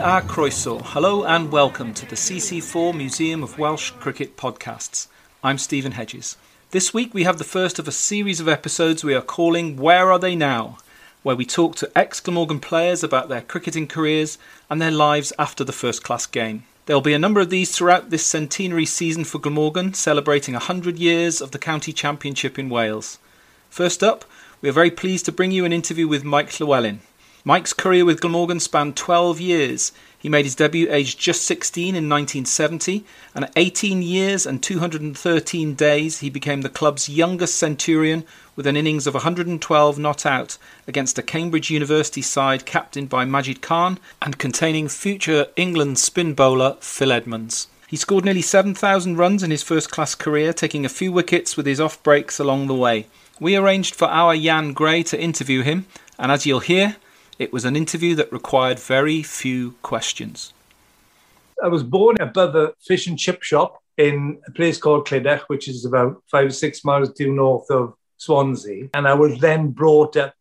A croeso. Hello and welcome to the CC4 Museum of Welsh Cricket podcasts. I'm Stephen Hedges. This week we have the first of a series of episodes we are calling Where Are They Now?, where we talk to ex-Glamorgan players about their cricketing careers and their lives after the first-class game. There will be a number of these throughout this centenary season for Glamorgan, celebrating 100 years of the County Championship in Wales. First up, we are very pleased to bring you an interview with Mike Llewellyn. Mike's career with Glamorgan spanned 12 years. He made his debut aged just 16 in 1970, and at 18 years and 213 days he became the club's youngest centurion with an innings of 112 not out against a Cambridge University side captained by Majid Khan and containing future England spin bowler Phil Edmonds. He scored nearly 7,000 runs in his first-class career, taking a few wickets with his off-breaks along the way. We arranged for our Jan Gray to interview him, and as you'll hear, it was an interview that required very few questions. I was born above a fish and chip shop in a place called Clydach, which is about 5 or 6 miles due north of Swansea. And I was then brought up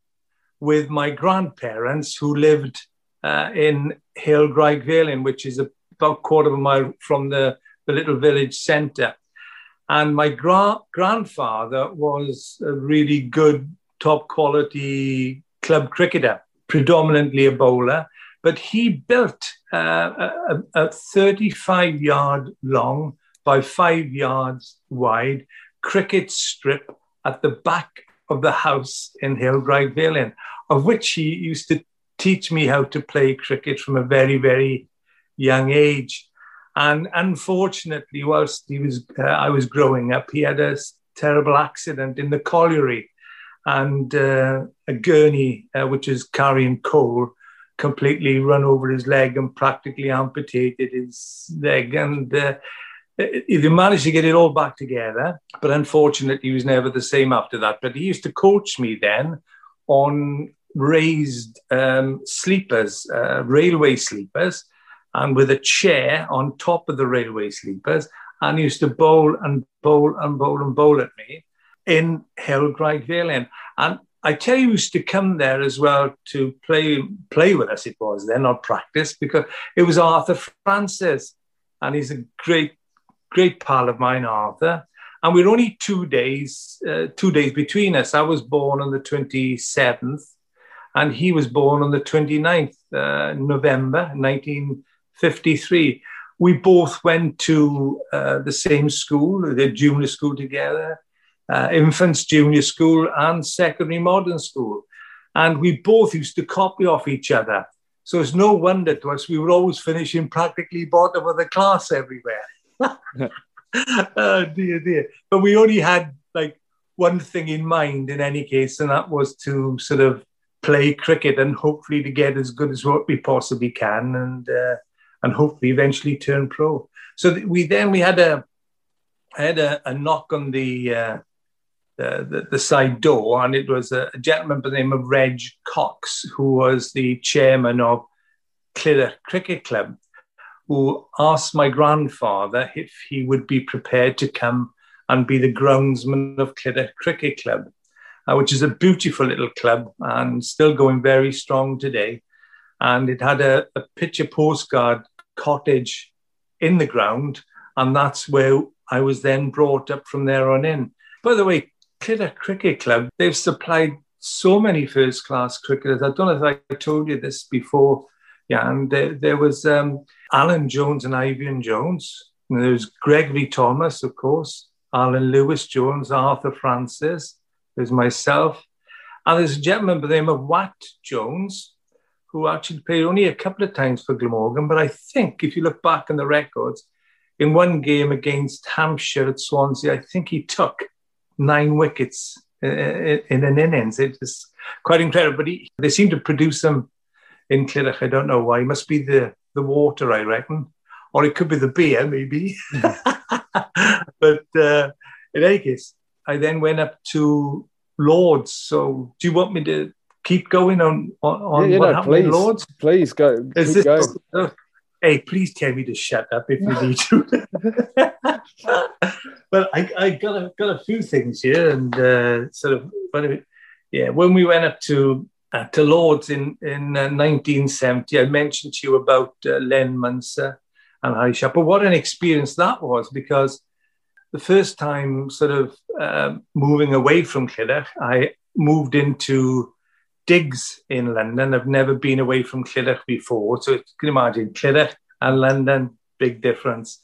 with my grandparents who lived in Hill Graig, which is about a quarter of a mile from the little village centre. And my grandfather was a really good, top-quality club cricketer, predominantly a bowler, but he built a 35 yard long by 5 yards wide cricket strip at the back of the house in Hildreight-Villain, of which he used to teach me how to play cricket from a very, very young age. And unfortunately, whilst he was I was growing up, he had a terrible accident in the colliery, and a gurney, which is carrying coal, completely run over his leg and practically amputated his leg. And he managed to get it all back together, but unfortunately he was never the same after that. But he used to coach me then on raised sleepers, railway sleepers, and with a chair on top of the railway sleepers, and he used to bowl and bowl and bowl and bowl at me in Hildreight-Villain. And I tell you, used to come there as well to play with us, it was then, not practice, because it was Arthur Francis. And he's a great, great pal of mine, Arthur. And we're only 2 days, between us. I was born on the 27th and he was born on the 29th, November 1953. We both went to the same school, the junior school together, infants, junior school and secondary modern school. And we both used to copy off each other. So it's no wonder to us, we were always finishing practically bottom of the class everywhere. Oh, dear, dear. But we only had like one thing in mind in any case, and that was to sort of play cricket and hopefully to get as good as what we possibly can and hopefully eventually turn pro. So I had a knock on the side door, and it was a gentleman by the name of Reg Cox, who was the chairman of Clitheroe Cricket Club, who asked my grandfather if he would be prepared to come and be the groundsman of Clitheroe Cricket Club, which is a beautiful little club and still going very strong today. And it had a picture postcard cottage in the ground, and that's where I was then brought up from there on in. By the way, Clydach Cricket Club, they've supplied so many first-class cricketers. I don't know if I told you this before, and there was Alan Jones and Eifion Jones. And there was Gregory Thomas, of course, Alan Lewis Jones, Arthur Francis. There's myself. And there's a gentleman by the name of Watt Jones, who actually played only a couple of times for Glamorgan. But I think if you look back in the records, in one game against Hampshire at Swansea, I think he took 9 wickets in an innings. It was quite incredible. But they seem to produce them in Clydach. I don't know why. It must be the water, I reckon. Or it could be the beer, maybe. But in any case, I then went up to Lords. So do you want me to keep going on what happened in Lords? Please, go. Hey, please tell me to shut up if you need to. But I got a few things here, and when we went up to to Lords in 1970. I mentioned to you about Len Muncer and Harvey Sharp, but what an experience that was, because the first time sort of moving away from Clydach, I moved into digs in London. I've never been away from Clydach before, so you can imagine Clydach and London, big difference.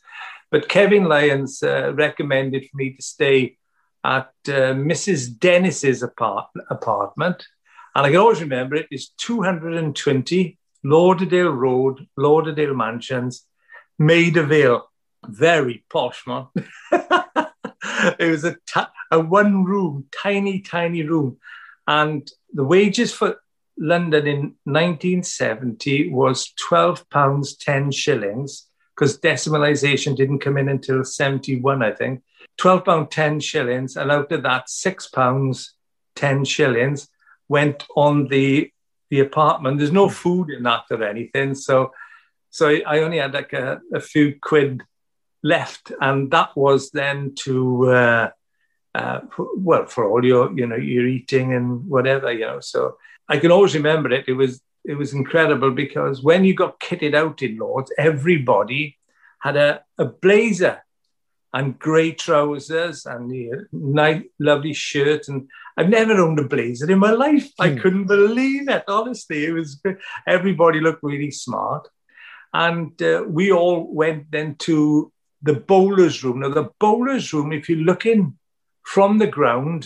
But Kevin Lyons recommended for me to stay at Mrs. Dennis's apartment. And I can always remember it is 220 Lauderdale Road, Lauderdale Mansions, Maida Vale. Very posh, man. It was a one-room, tiny, tiny room. And the wages for London in 1970 was £12, 10 shillings, because decimalisation didn't come in until 71, I think. £12, 10 shillings. And out of that, £6, 10 shillings went on the apartment. There's no food in that or anything. So I only had like a few quid left. And that was then to... for all your eating and whatever, so I can always remember it. It was incredible, because when you got kitted out in Lords, everybody had a blazer and grey trousers and nice, lovely shirt. And I've never owned a blazer in my life. I couldn't believe it, honestly. It was good. Everybody looked really smart. And we all went then to the bowler's room. Now, the bowler's room, if you look in, from the ground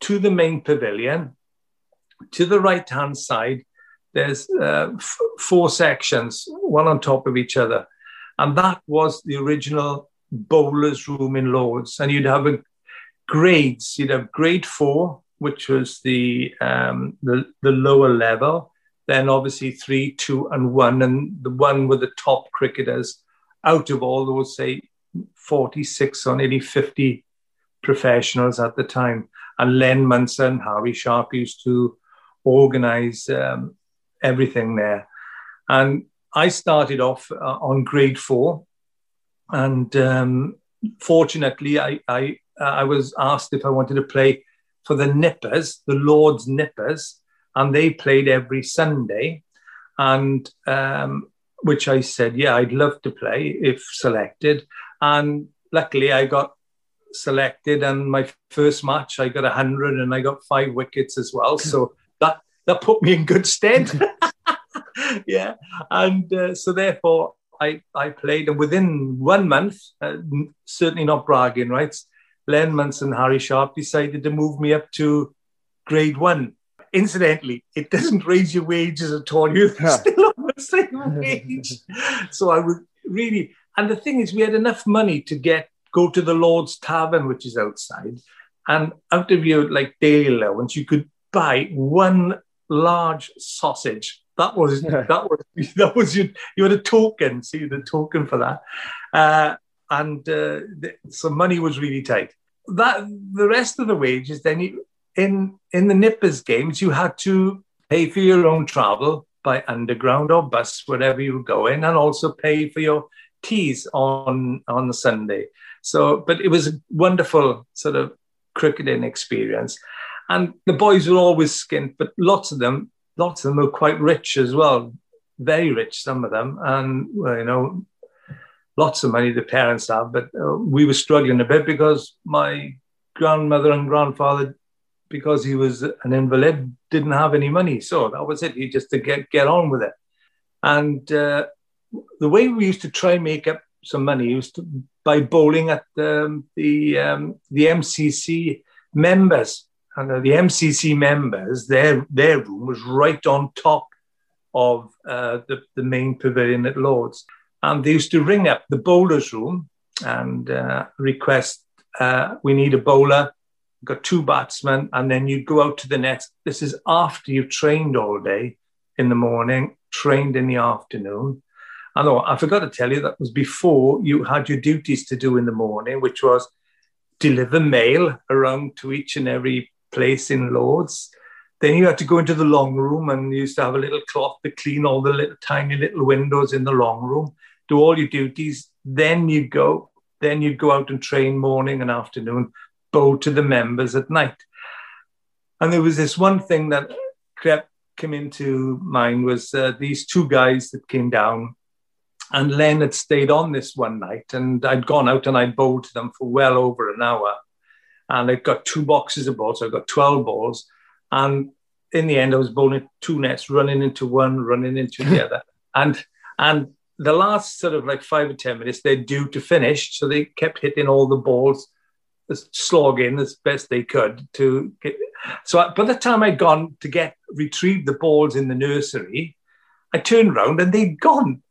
to the main pavilion, to the right-hand side, there's four sections, one on top of each other. And that was the original bowler's room in Lords. And you'd have grades. You'd have grade 4, which was the lower level. Then obviously 3, 2 and 1. And the one with the top cricketers out of all those, say, 46 or nearly 50 professionals at the time. And Len Muncer and Harvey Sharp used to organise everything there. And I started off on grade 4, and fortunately I was asked if I wanted to play for the Nippers, the Lords Nippers, and they played every Sunday, and which I said, yeah, I'd love to play if selected. And luckily I got selected, and my first match I got 100 and I got 5 wickets as well, so that put me in good stead. Yeah, and so therefore I played, and within 1 month, certainly not bragging rights, Len Muncer and Harvey Sharp decided to move me up to grade 1. Incidentally, it doesn't raise your wages at all, you're still on the same wage. So I was really, and the thing is, we had enough money to go to the Lord's Tavern, which is outside, and out of your daily allowance, you could buy one large sausage. That was you had a token. So you had a token for that, so money was really tight. That the rest of the wages, then in the Nippers games, you had to pay for your own travel by underground or bus, wherever you were going, and also pay for your teas on the Sunday. So, but it was a wonderful sort of cricketing experience. And the boys were always skint, but lots of them were quite rich as well. Very rich, some of them. And, lots of money the parents have, but we were struggling a bit, because my grandmother and grandfather, because he was an invalid, didn't have any money. So that was it. He just to get on with it. And the way we used to try and make up some money was by bowling at the MCC members. And the MCC members, their room was right on top of the main pavilion at Lords. And they used to ring up the bowler's room and request, we need a bowler, we've got 2 batsmen, and then you go out to the nets. This is after you've trained all day in the morning, trained in the afternoon. I forgot to tell you, that was before you had your duties to do in the morning, which was deliver mail around to each and every place in Lords. Then you had to go into the long room, and you used to have a little cloth to clean all the tiny little windows in the long room, do all your duties. Then you'd go. Then you'd go out and train morning and afternoon, bow to the members at night. And there was this one thing that crept came into mind was these two guys that came down, and Len had stayed on this one night, and I'd gone out and I'd bowled to them for well over an hour, and I'd got two boxes of balls, so I got 12 balls, and in the end I was bowling two nets, running into one, running into the other, and the last sort of like 5 or 10 minutes they're due to finish, so they kept hitting all the balls, slogging as best they could to get. So by the time I'd gone to retrieve the balls in the nursery, I turned round and they'd gone.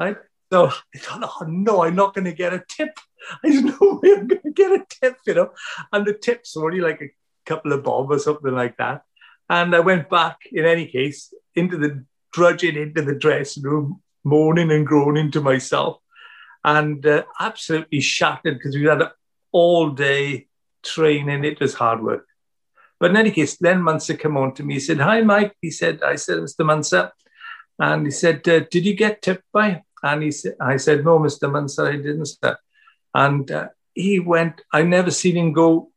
Right? So I thought, oh no, I'm not going to get a tip. There's no way I'm going to get a tip, you know. And the tips were only like a couple of bob or something like that. And I went back, in any case, into the dressing room, moaning and groaning to myself, and absolutely shattered because we had all day training. It was hard work. But in any case, Len Muncer came on to me. He said, "Hi, Mike." He said, I said, "Mr. Muncer." And he said, "Did you get tipped by?" And I said, "No, Mr. Muncer, I didn't, sir." And he went, I've never seen him go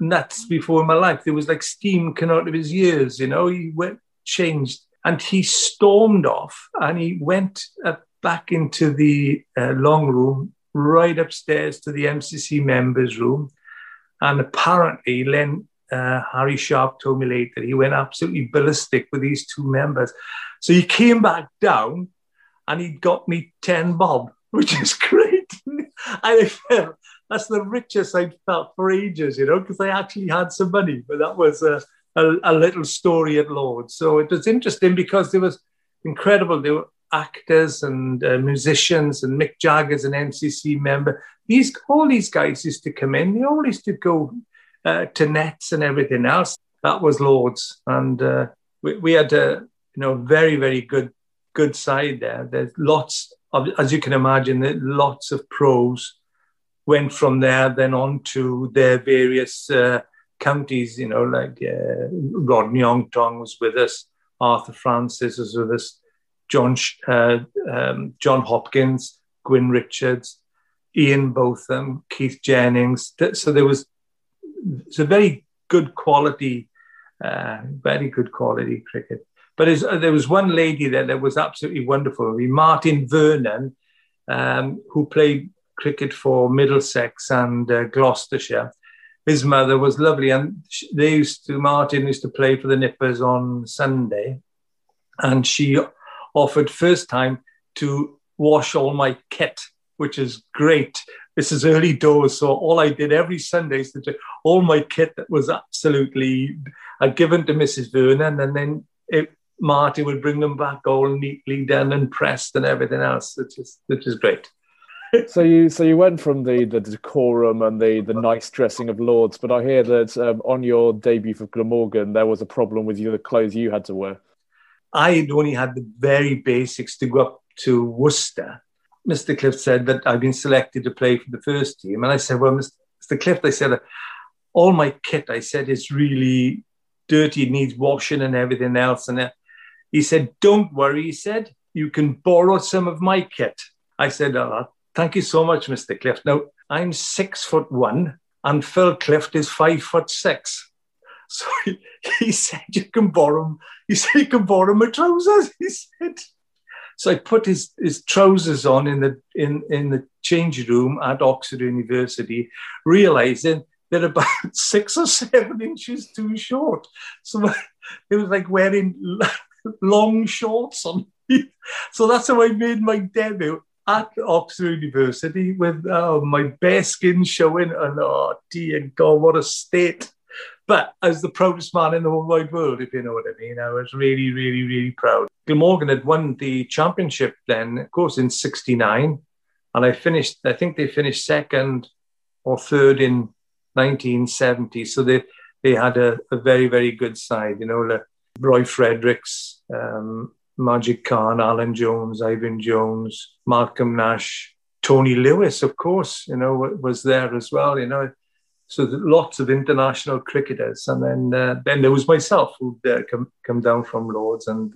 nuts before in my life. There was like steam coming out of his ears, you know. He went, changed. And he stormed off and he went back into the long room, right upstairs to the MCC members' room. And apparently, Harvey Sharp told me later, he went absolutely ballistic with these two members. So he came back down and he got me 10 bob, which is great. And I felt that's the richest I'd felt for ages, you know, because I actually had some money. But that was a little story at Lords. So it was interesting because there was incredible, there were actors and musicians and Mick Jagger's an MCC member. All these guys used to come in. They all used to go to nets and everything else. That was Lords. And we had a very, very good side there. There's lots of, as you can imagine, lots of pros went from there then on to their various counties, you know, like Rod Nyongtong was with us, Arthur Francis was with us, John Hopkins, Gwyn Richards, Ian Botham, Keith Jennings. So there was a very good quality cricket. But there was one lady there that was absolutely wonderful. Martin Vernon, who played cricket for Middlesex and Gloucestershire. His mother was lovely, and Martin used to play for the Nippers on Sunday, and she offered first time to wash all my kit, which is great. This is early doors, so all I did every Sunday is to all my kit that was absolutely given to Mrs. Vernon, and then Martin would bring them back all neatly done and pressed and everything else, which is great. So you went from the decorum and the nice dressing of Lords, but I hear that on your debut for Glamorgan, there was a problem with the clothes you had to wear. I only had the very basics to go up to Worcester. Mr. Clift said that I'd been selected to play for the first team. And I said, "Well, Mr. Clift," I said, "all my kit," I said, "is really dirty, needs washing and everything else." And he said, "Don't worry," he said, "you can borrow some of my kit." I said, "Thank you so much, Mr. Clift." Now, I'm 6'1" and Phil Clift is 5'6". So he said, "You can borrow my trousers," he said. So I put his trousers on in the change room at Oxford University, realising they're about 6 or 7 inches too short. So it was like wearing long shorts on me. So that's how I made my debut at Oxford University with my bare skin showing, and oh dear God, what a state. But I was the proudest man in the whole wide world, if you know what I mean. I was really, really, really proud. Glamorgan had won the championship then, of course, in 1969, and I think they finished second or third in 1970. So they had a very, very good side, you know, like Roy Fredericks, Majid Khan, Alan Jones, Ivan Jones, Malcolm Nash, Tony Lewis, of course, you know, was there as well, you know. So lots of international cricketers. And then there was myself who'd come down from Lords. And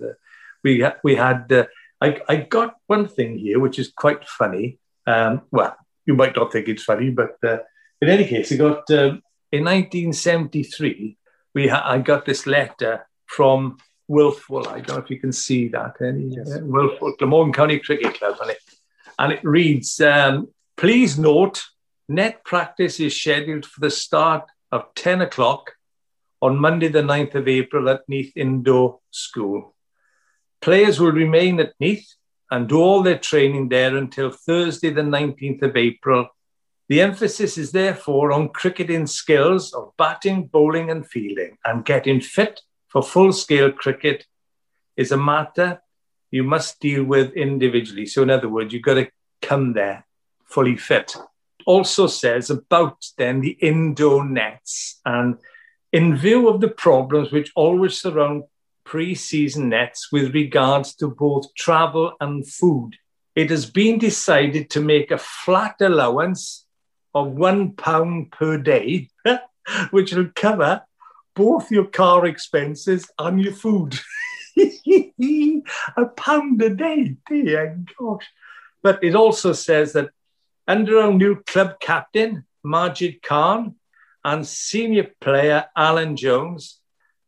I got one thing here, which is quite funny. Well, you might not think it's funny, but in any case, I got, in 1973, I got this letter from Wilful, I don't know if you can see that, yes. Wilful, Glamorgan County Cricket Club, and it reads, please note, net practice is scheduled for the start of 10 o'clock on Monday the 9th of April at Neath Indoor School. Players will remain at Neath and do all their training there until Thursday the 19th of April. The emphasis is therefore on cricketing skills of batting, bowling and fielding, and getting fit for full-scale cricket is a matter you must deal with individually. So in other words, you've got to come there fully fit. Also says about then the indoor nets, and in view of the problems which always surround pre-season nets with regards to both travel and food, it has been decided to make a flat allowance of £1 per day, which will cover both your car expenses and your food. £1 a day, dear gosh. But it also says that under our new club captain, Majid Khan, and senior player, Alan Jones,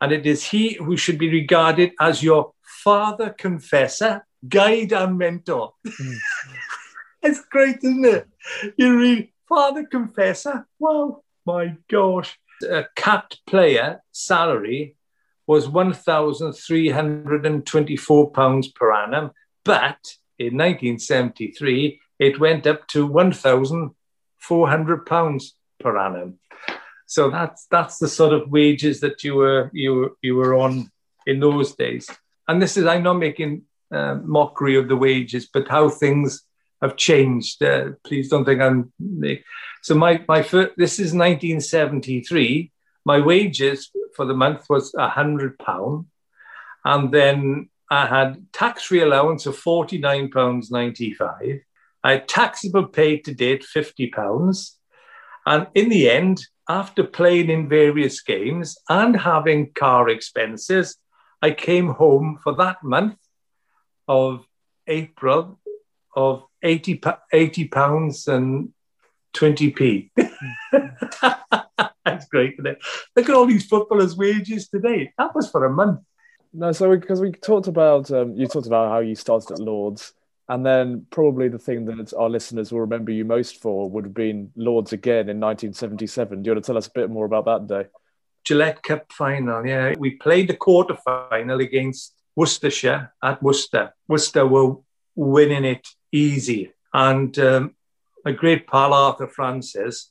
and it is he who should be regarded as your father, confessor, guide and mentor. It's great, isn't it? You read, father, confessor, wow, my gosh. A capped player salary was £1,324 per annum, but in 1973, it went up to £1,400 per annum. So that's the sort of wages that you were on in those days. And this is, I'm not making mockery of the wages, but how things have changed. Please don't think I'm... So my first, this is 1973. My wages for the month was £100. And then I had tax-free allowance of £49.95. I had taxable pay to date, £50. And in the end, after playing in various games and having car expenses, I came home for that month of April of £80 and 20p. That's great, isn't it? Look at all these footballers' wages today. That was for a month. No, so because we talked about, you talked about how you started at Lords. And then probably the thing that our listeners will remember you most for would have been Lords again in 1977. Do you want to tell us a bit more about that day? Gillette Cup final, yeah. We played the quarter-final against Worcestershire at Worcester. Worcester were winning it easy. And my great pal, Arthur Francis,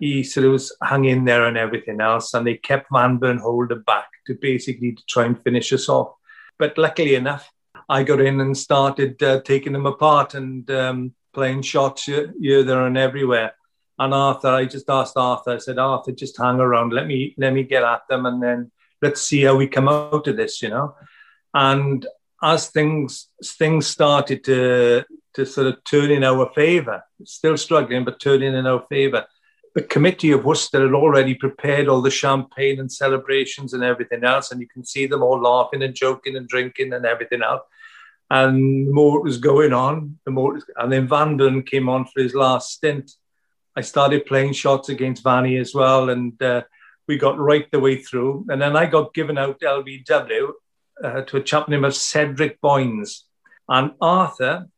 he sort of was hung in there and everything else. And they kept Manburn Holder back to try and finish us off. But luckily enough, I got in and started taking them apart and playing shots here, there and everywhere. And Arthur, I just asked Arthur, I said, Arthur, just hang around. Let me get at them and then let's see how we come out of this, you know. And as things started to sort of turn in our favour, still struggling, but turning in our favour, the committee of Worcester had already prepared all the champagne and celebrations and everything else. And you can see them all laughing and joking and drinking and everything else. And the more it was going on, and then Van Duren came on for his last stint. I started playing shots against Vanny as well. And we got right the way through. And then I got given out to LBW to a chap named Cedric Boynes. And Arthur,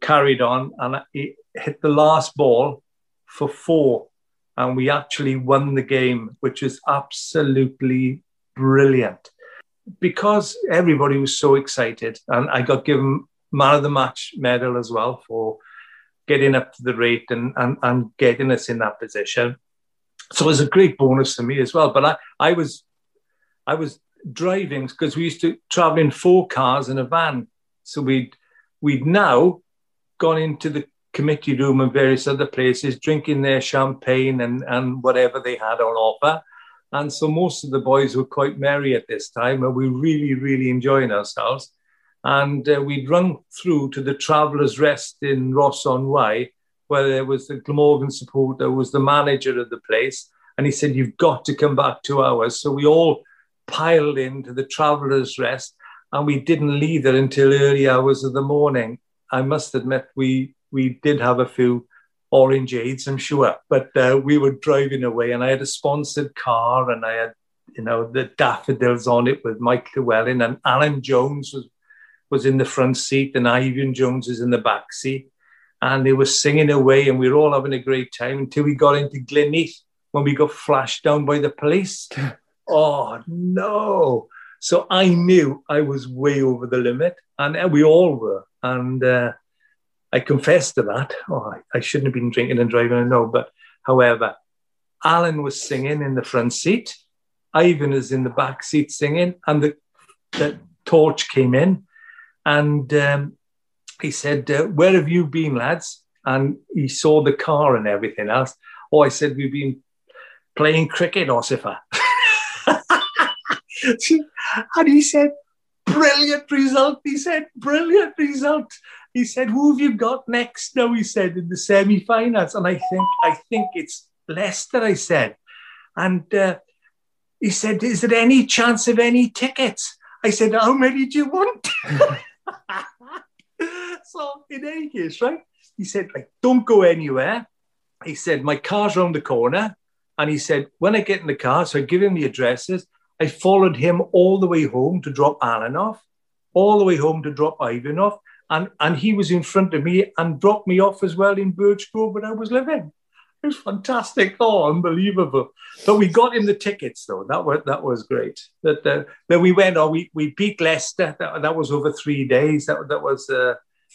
carried on and he hit the last ball for 4, and we actually won the game, which was absolutely brilliant because everybody was so excited. And I got given Man of the Match medal as well for getting up to the rate and getting us in that position. So it was a great bonus for me as well. But I was driving because we used to travel in 4 cars and a van. So we'd now gone into the committee room and various other places, drinking their champagne and whatever they had on offer. And so most of the boys were quite merry at this time and we really, really enjoying ourselves. And we'd run through to the Traveller's Rest in Ross-on-Wye, where there was the Glamorgan supporter, who was the manager of the place. And he said, you've got to come back 2 hours. So we all piled into the Traveller's Rest and we didn't leave there until early hours of the morning. I must admit, we did have a few orangeades, I'm sure, but we were driving away and I had a sponsored car and I had you know, the daffodils on it with Mike Llewellyn, and Alan Jones was in the front seat and Eifion Jones is in the back seat. And they were singing away and we were all having a great time until we got into Glynneath when we got flashed down by the police. Oh, no. So I knew I was way over the limit, and we all were. And I confessed to that. Oh, I shouldn't have been drinking and driving, I know. But however, Alan was singing in the front seat. Ivan is in the back seat singing. And the torch came in and he said, where have you been, lads? And he saw the car and everything else. Oh, I said, we've been playing cricket, Ossifer. And he said, brilliant result. He said, brilliant result. He said, who have you got next? No, he said, in the semi-finals. And I think it's Leicester, I said. And he said, is there any chance of any tickets? I said, how many do you want? So in any case, right? He said, like, don't go anywhere. He said, my car's round the corner. And he said, when I get in the car, so I give him the addresses. I followed him all the way home to drop Alan off, all the way home to drop Ivan off, and he was in front of me and dropped me off as well in Birch Grove where I was living. It was fantastic. Oh, unbelievable. But we got him the tickets, though. That was great. But then we went on. We beat Leicester. That was over 3 days. That was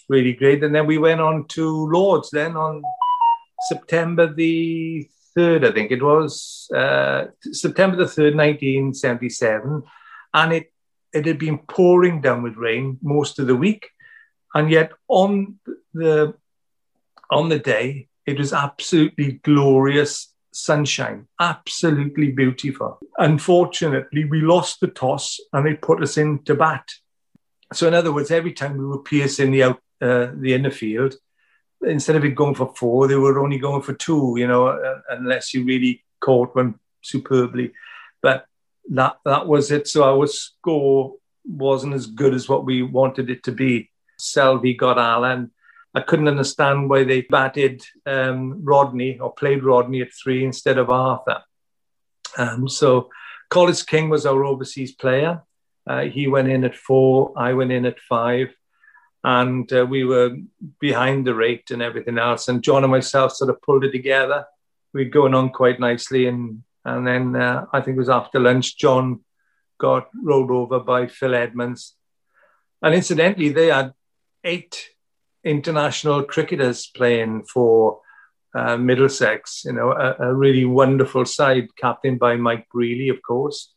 really great. And then we went on to Lords then on September the 3rd, I think it was, September the 3rd, 1977. And it had been pouring down with rain most of the week. And yet on the day, it was absolutely glorious sunshine, absolutely beautiful. Unfortunately, we lost the toss and they put us in to bat. So in other words, every time we were piercing the inner field, instead of it going for four, they were only going for two, you know, unless you really caught one superbly. But that was it. So our score wasn't as good as what we wanted it to be. Selvey got Alan. I couldn't understand why they batted Rodney or played Rodney at three instead of Arthur. So Collis King was our overseas player. He went in at four. I went in at five. And we were behind the rate and everything else. And John and myself sort of pulled it together. We were going on quite nicely. And then I think it was after lunch, John got rolled over by Phil Edmonds. And incidentally, they had 8 international cricketers playing for Middlesex. You know, a really wonderful side, captained by Mike Brearley, of course.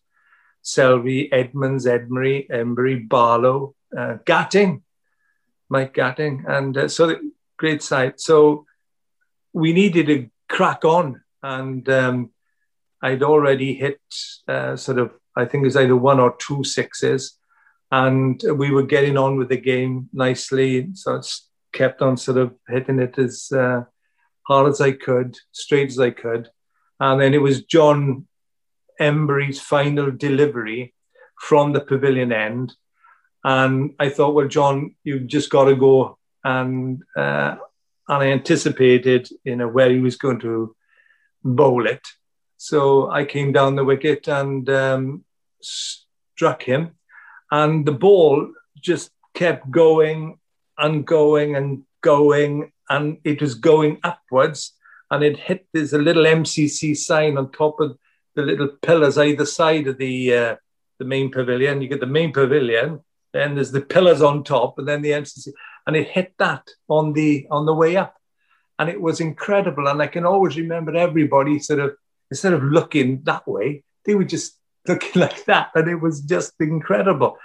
Selvey, Edmonds, Embury, Barlow, Gatting. Mike Gatting, and so great side. So we needed to crack on, and I'd already hit I think it was either 1 or 2 sixes, and we were getting on with the game nicely. So I kept on sort of hitting it as hard as I could, straight as I could. And then it was John Embury's final delivery from the pavilion end. And I thought, well, John, you've just got to go. And I anticipated, you know, where he was going to bowl it. So I came down the wicket and struck him. And the ball just kept going and going and going. And it was going upwards. And it hit, there's a little MCC sign on top of the little pillars either side of the main pavilion. You get the main pavilion. Then there's the pillars on top, and then the MCC, and it hit that on the way up, and it was incredible. And I can always remember everybody sort of, instead of looking that way, they were just looking like that, and it was just incredible.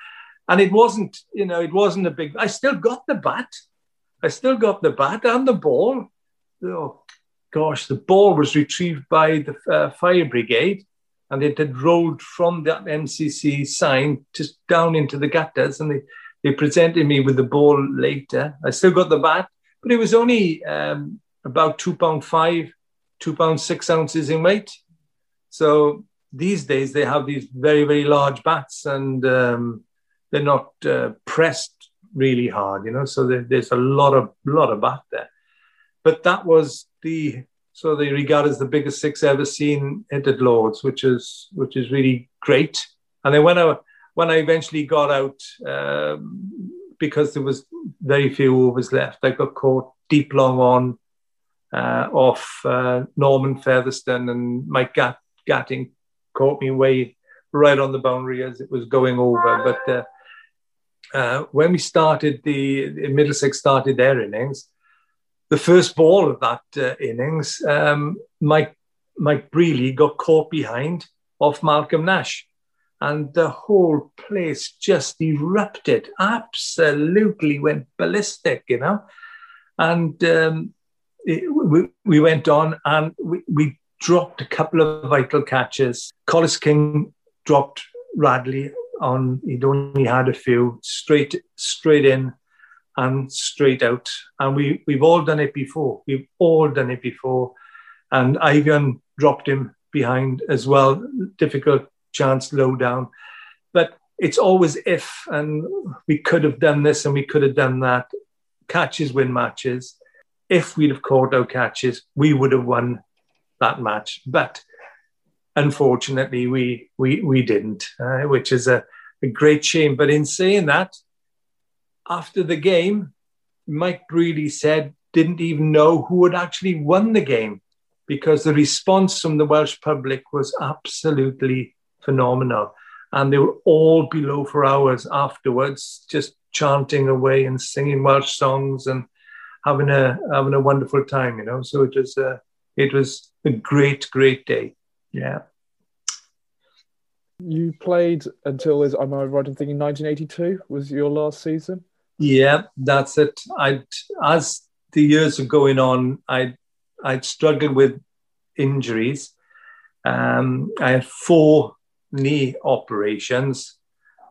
And it wasn't, you know, it wasn't a big. I still got the bat and the ball. Oh gosh, the ball was retrieved by the fire brigade. And it had rolled from that MCC sign just down into the gutters. And they presented me with the ball later. I still got the bat, but it was only about 2.5, 2.6 ounces in weight. So these days they have these very, very large bats, and they're not pressed really hard, you know. So there's a lot of bat there. But that was the So they regard as the biggest six ever seen at Lords, which is really great. And then when I eventually got out, because there was very few overs left, I got caught deep long on off Norman Featherstone, and Mike Gatting caught me way right on the boundary as it was going over. But when we started, the Middlesex started their innings, the first ball of that innings, Mike Brearley got caught behind off Malcolm Nash, and the whole place just erupted, absolutely went ballistic, you know. And we went on and we dropped a couple of vital catches. Collis King dropped Radley on, he'd only had a few, straight in and straight out. And we've all done it before. And Eifion dropped him behind as well. Difficult chance, low down. But it's always if, and we could have done this and we could have done that. Catches win matches. If we'd have caught our catches, we would have won that match. But unfortunately, we didn't, which is a great shame. But in saying that, after the game, Mike Brearley said didn't even know who had actually won the game, because the response from the Welsh public was absolutely phenomenal. And they were all below for hours afterwards, just chanting away and singing Welsh songs and having a wonderful time, you know. So it was a great, great day. Yeah. You played until, am I right in thinking 1982 was your last season? Yeah, that's it. As the years were going on, I'd struggled with injuries. I had 4 knee operations.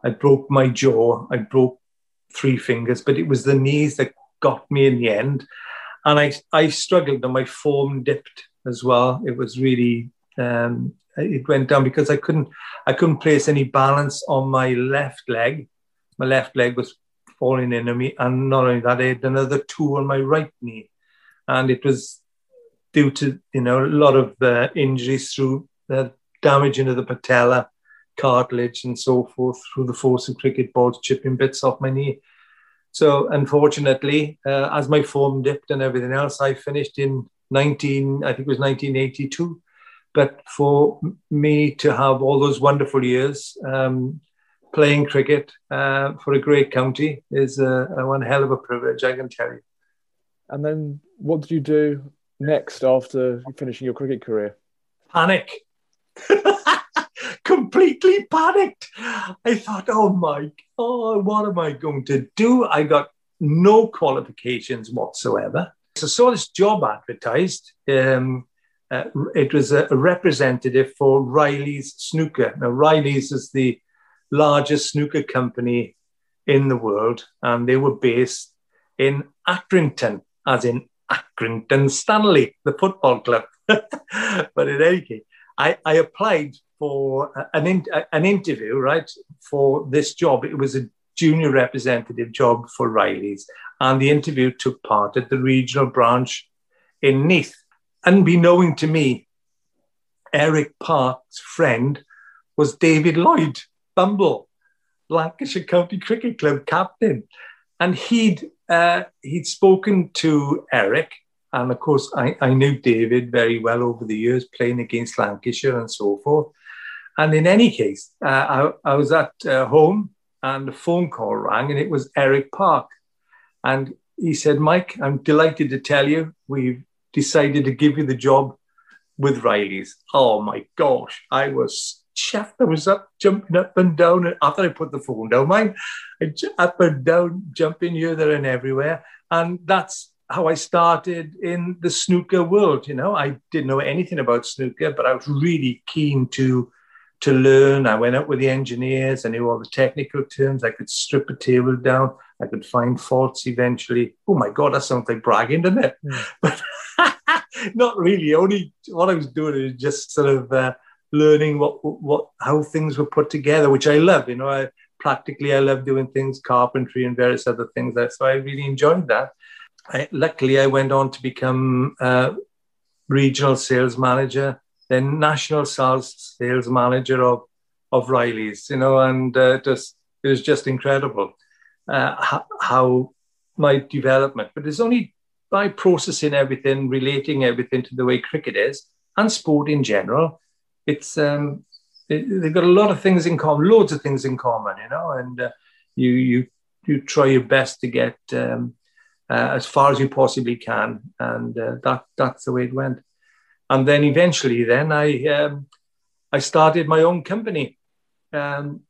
I broke my jaw. I broke 3 fingers, but it was the knees that got me in the end. And I struggled and my form dipped as well. It was really... it went down because I couldn't place any balance on my left leg. My left leg was falling into me, and not only that, I had another 2 on my right knee, and it was due to a lot of injuries through the damage into the patella, cartilage, and so forth through the force of cricket balls chipping bits off my knee. So unfortunately, as my form dipped and everything else, I finished in 1982. But for me to have all those wonderful years playing cricket for a great county is one hell of a privilege, I can tell you. And then what did you do next after finishing your cricket career? Panic. Completely panicked. I thought, what am I going to do? I got no qualifications whatsoever. So I saw this job advertised. It was a representative for Riley's Snooker. Now, Riley's is the largest snooker company in the world, and they were based in Accrington, as in Accrington Stanley, the football club. But in any case, I applied for an interview, right, for this job. It was a junior representative job for Riley's, and the interview took part at the regional branch in Neath. Unbeknown to me, Eric Park's friend was David Lloyd Bumble, Lancashire County Cricket Club captain. And he'd spoken to Eric. And of course, I knew David very well over the years, playing against Lancashire and so forth. And in any case, I was at home and a phone call rang, and it was Eric Park. And he said, "Mike, I'm delighted to tell you we've decided to give you the job with Riley's." Oh my gosh, I was chuffed. I was up, jumping up and down. And after I put the phone down, up and down, jumping here, there, and everywhere. And that's how I started in the snooker world. I didn't know anything about snooker, but I was really keen to learn. I went up with the engineers. I knew all the technical terms. I could strip a table down. I could find faults eventually. Oh my God, that sounds like bragging, doesn't it? Mm. But not really. Only what I was doing is just sort of learning how things were put together, which I love. I love doing things, carpentry and various other things. So I really enjoyed that. Luckily, I went on to become regional sales manager, then national sales manager of Riley's, you know, and it was just incredible how my development. But it's only by processing everything, relating everything to the way cricket is and sport in general. It's they've got a lot of things in common, loads of things in common, you know, and you try your best to get as far as you possibly can, and that's the way it went. And then eventually, then I started my own company,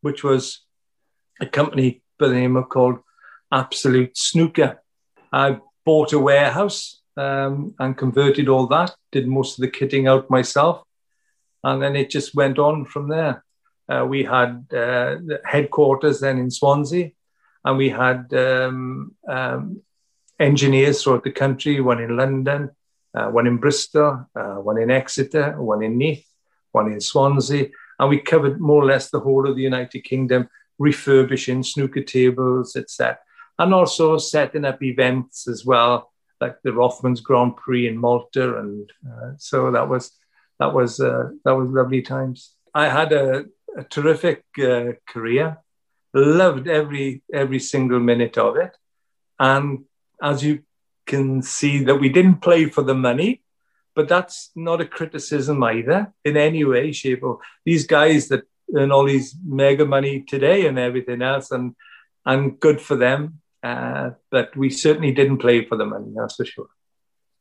which was a company by the name of called Absolute Snooker. I bought a warehouse and converted all that, did most of the kitting out myself. And then it just went on from there. We had the headquarters then in Swansea, and we had engineers throughout the country, one in London, one in Bristol, one in Exeter, one in Neath, one in Swansea. And we covered more or less the whole of the United Kingdom, refurbishing snooker tables, etc. And also setting up events as well, like the Rothmans Grand Prix in Malta. And so that was lovely times. I had a terrific career, loved every single minute of it. And as you can see, that we didn't play for the money, but that's not a criticism either in any way, shape, or these guys that earn all these mega money today and everything else, and good for them. But we certainly didn't play for the money, that's for sure.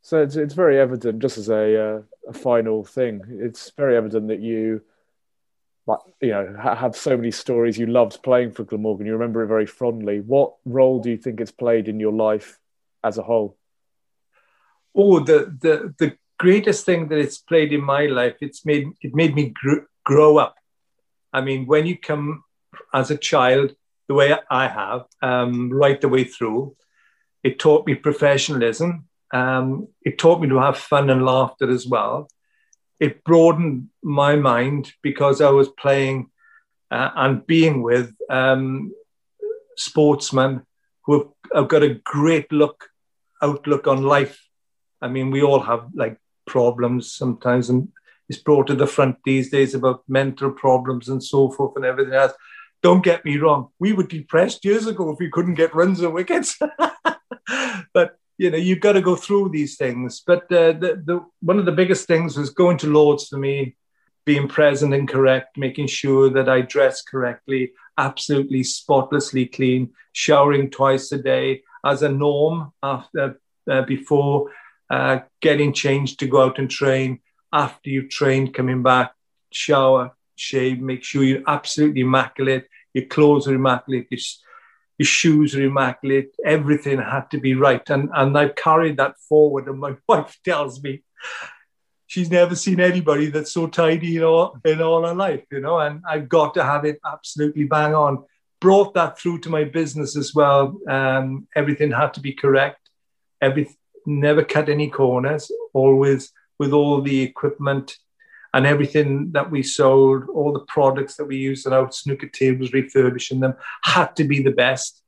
So it's very evident, just as a final thing, it's very evident that you have so many stories. You loved playing for Glamorgan. You remember it very fondly. What role do you think it's played in your life as a whole? Oh, the greatest thing that it's played in my life, it made me grow up. I mean, when you come as a child, the way I have, right the way through, it taught me professionalism. It taught me to have fun and laughter as well. It broadened my mind because I was playing and being with sportsmen who have got a great outlook on life. I mean, we all have like problems sometimes, and it's brought to the front these days about mental problems and so forth and everything else. Don't get me wrong. We were depressed years ago if we couldn't get runs or wickets. But you know, you've got to go through these things. But one of the biggest things was going to Lords for me, being present and correct, making sure that I dressed correctly, absolutely spotlessly clean, showering twice a day as a norm before getting changed to go out and train. After you've trained, coming back, shower, shave, make sure you're absolutely immaculate, your clothes are immaculate, your shoes are immaculate, everything had to be right. And I've carried that forward, and my wife tells me she's never seen anybody that's so tidy in all her life, you know, and I've got to have it absolutely bang on. Brought that through to my business as well. Everything had to be correct. Never cut any corners, always with all the equipment and everything that we sold, all the products that we used on our snooker tables, refurbishing them, had to be the best.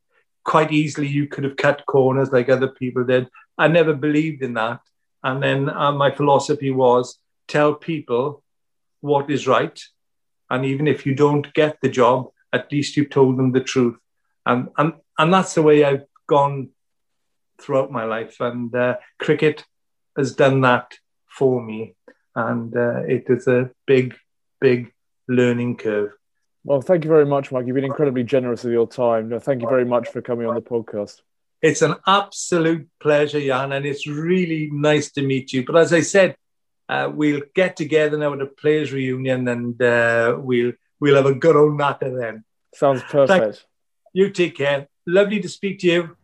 Quite easily, you could have cut corners like other people did. I never believed in that. And then my philosophy was, tell people what is right. And even if you don't get the job, at least you've told them the truth. And that's the way I've gone throughout my life. And cricket has done that for me. And it is a big, big learning curve. Well, thank you very much, Mike. You've been incredibly generous with your time. No, thank you very much for coming on the podcast. It's an absolute pleasure, Jan, and it's really nice to meet you. But as I said, we'll get together now at a players' reunion, and we'll have a good old natter then. Sounds perfect. Thanks. You take care. Lovely to speak to you.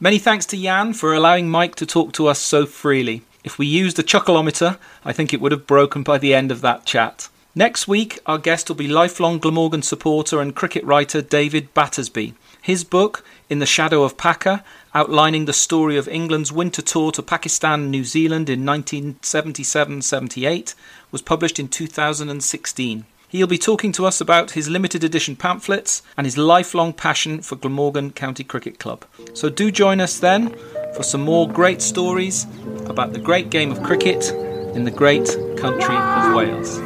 Many thanks to Jan for allowing Mike to talk to us so freely. If we used a chuckleometer, I think it would have broken by the end of that chat. Next week, our guest will be lifelong Glamorgan supporter and cricket writer David Battersby. His book, In the Shadow of Packer, outlining the story of England's winter tour to Pakistan and New Zealand in 1977-78, was published in 2016. He'll be talking to us about his limited edition pamphlets and his lifelong passion for Glamorgan County Cricket Club. So do join us then. for some more great stories about the great game of cricket in the great country of Wales.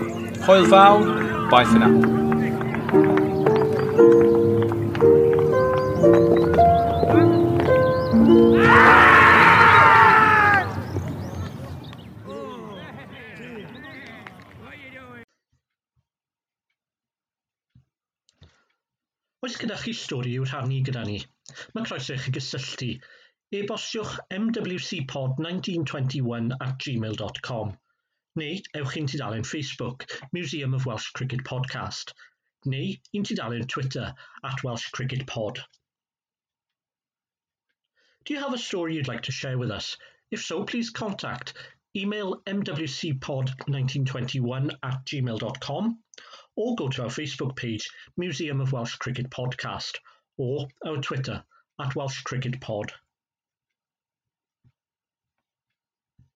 Hwyl fawr, bye for now. Oes gyda'ch chi stori i'w rhannu gyda ni? Mae croeso i chi gysylltu. E-bostiwch mwcpod1921@gmail.com neu ewch i'n tudalen Facebook, Museum of Welsh Cricket Podcast, neu i'n tudalen Twitter @WelshCricketPod. Do you have a story you'd like to share with us? If so, please contact email mwcpod1921@gmail.com or go to our Facebook page, Museum of Welsh Cricket Podcast, or our Twitter @WelshCricketPod.